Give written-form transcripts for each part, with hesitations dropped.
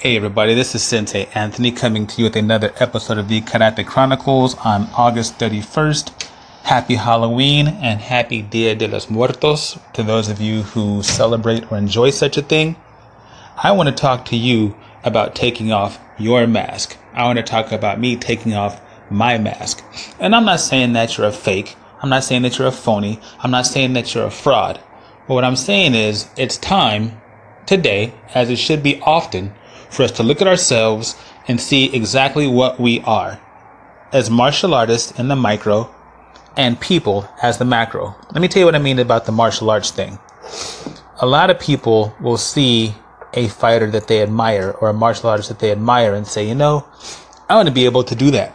Hey everybody, this is Sensei Anthony coming to you with another episode of the Karate Chronicles on August 31st. Happy Halloween and happy Dia de los Muertos to those of you who celebrate or enjoy such a thing. I want to talk to you about taking off your mask. I want to talk about me taking off my mask. And I'm not saying that you're a fake. I'm not saying that you're a phony. I'm not saying that you're a fraud. But what I'm saying is it's time today, as it should be often, for us to look at ourselves and see exactly what we are as martial artists in the micro and people as the macro. Let me tell you what I mean about the martial arts thing. A lot of people will see a fighter that they admire or a martial artist that they admire and say, you know, I want to be able to do that.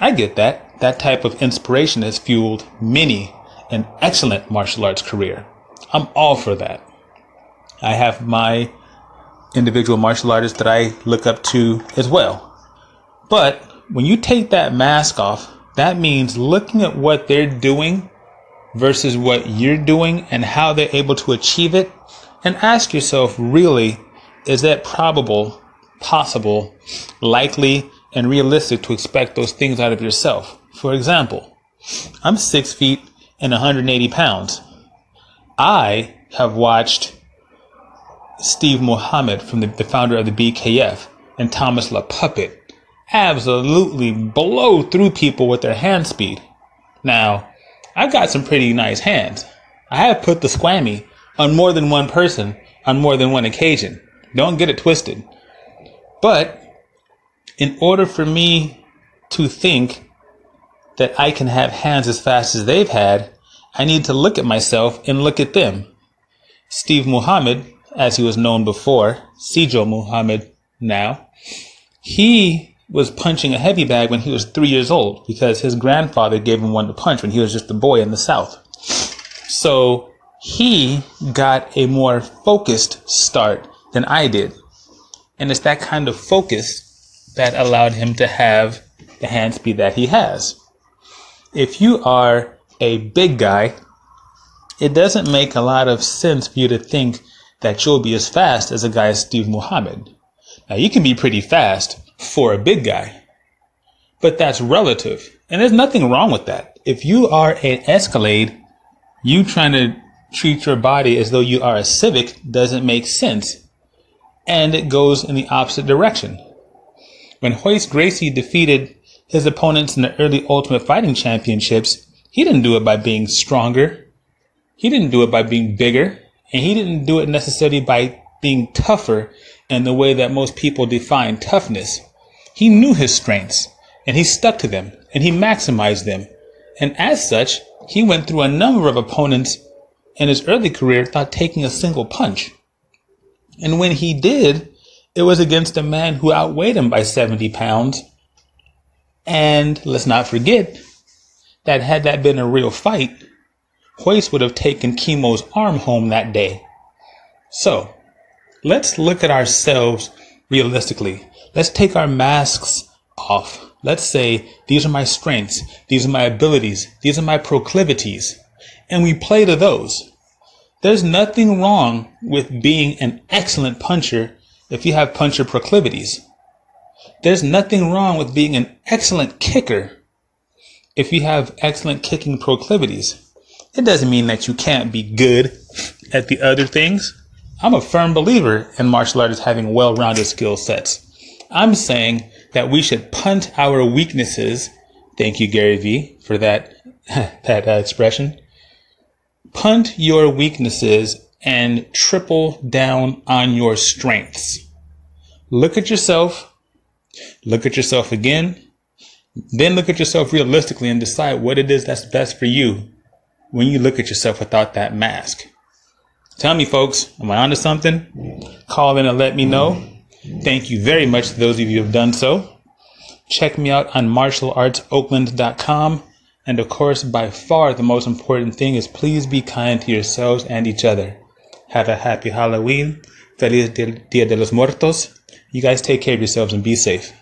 I get that. That type of inspiration has fueled many an excellent martial arts career. I'm all for that. I have my individual martial artists that I look up to as well. But when you take that mask off, that means looking at what they're doing versus what you're doing and how they're able to achieve it, and ask yourself, really, is that probable, possible, likely, and realistic to expect those things out of yourself? For example, I'm 6 feet and 180 pounds. I have watched Steve Muhammad, from the founder of the BKF, and Thomas La Puppet, absolutely blow through people with their hand speed. Now, I've got some pretty nice hands. I have put the squammy on more than one person on more than one occasion. Don't get it twisted. But in order for me to think that I can have hands as fast as they've had, I need to look at myself and look at them. Steve Muhammad, as he was known before, Sijo Muhammad now, he was punching a heavy bag when he was 3 years old because his grandfather gave him one to punch when he was just a boy in the South. So he got a more focused start than I did. And it's that kind of focus that allowed him to have the hand speed that he has. If you are a big guy, it doesn't make a lot of sense for you to think that you'll be as fast as a guy as Steve Muhammad. Now, you can be pretty fast for a big guy, but that's relative. And there's nothing wrong with that. If you are an Escalade, you trying to treat your body as though you are a Civic doesn't make sense. And it goes in the opposite direction. When Hoyce Gracie defeated his opponents in the early Ultimate Fighting Championships, he didn't do it by being stronger. He didn't do it by being bigger. And he didn't do it necessarily by being tougher in the way that most people define toughness. He knew his strengths, and he stuck to them, and he maximized them. And as such, he went through a number of opponents in his early career without taking a single punch. And when he did, it was against a man who outweighed him by 70 pounds. And let's not forget that had that been a real fight, Hoyce would have taken Chemo's arm home that day. So, let's look at ourselves realistically. Let's take our masks off. Let's say, these are my strengths, these are my abilities, these are my proclivities, and we play to those. There's nothing wrong with being an excellent puncher if you have puncher proclivities. There's nothing wrong with being an excellent kicker if you have excellent kicking proclivities. It doesn't mean that you can't be good at the other things. I'm a firm believer in martial artists having well-rounded skill sets. I'm saying that we should punt our weaknesses. Thank you, Gary V, for that expression. Punt your weaknesses and triple down on your strengths. Look at yourself again, then look at yourself realistically and decide what it is that's best for you. When you look at yourself without that mask. Tell me, folks, am I onto something? Call in and let me know. Thank you very much to those of you who have done so. Check me out on martialartsoakland.com. And of course, by far the most important thing is please be kind to yourselves and each other. Have a happy Halloween. Feliz Dia de los Muertos. You guys take care of yourselves and be safe.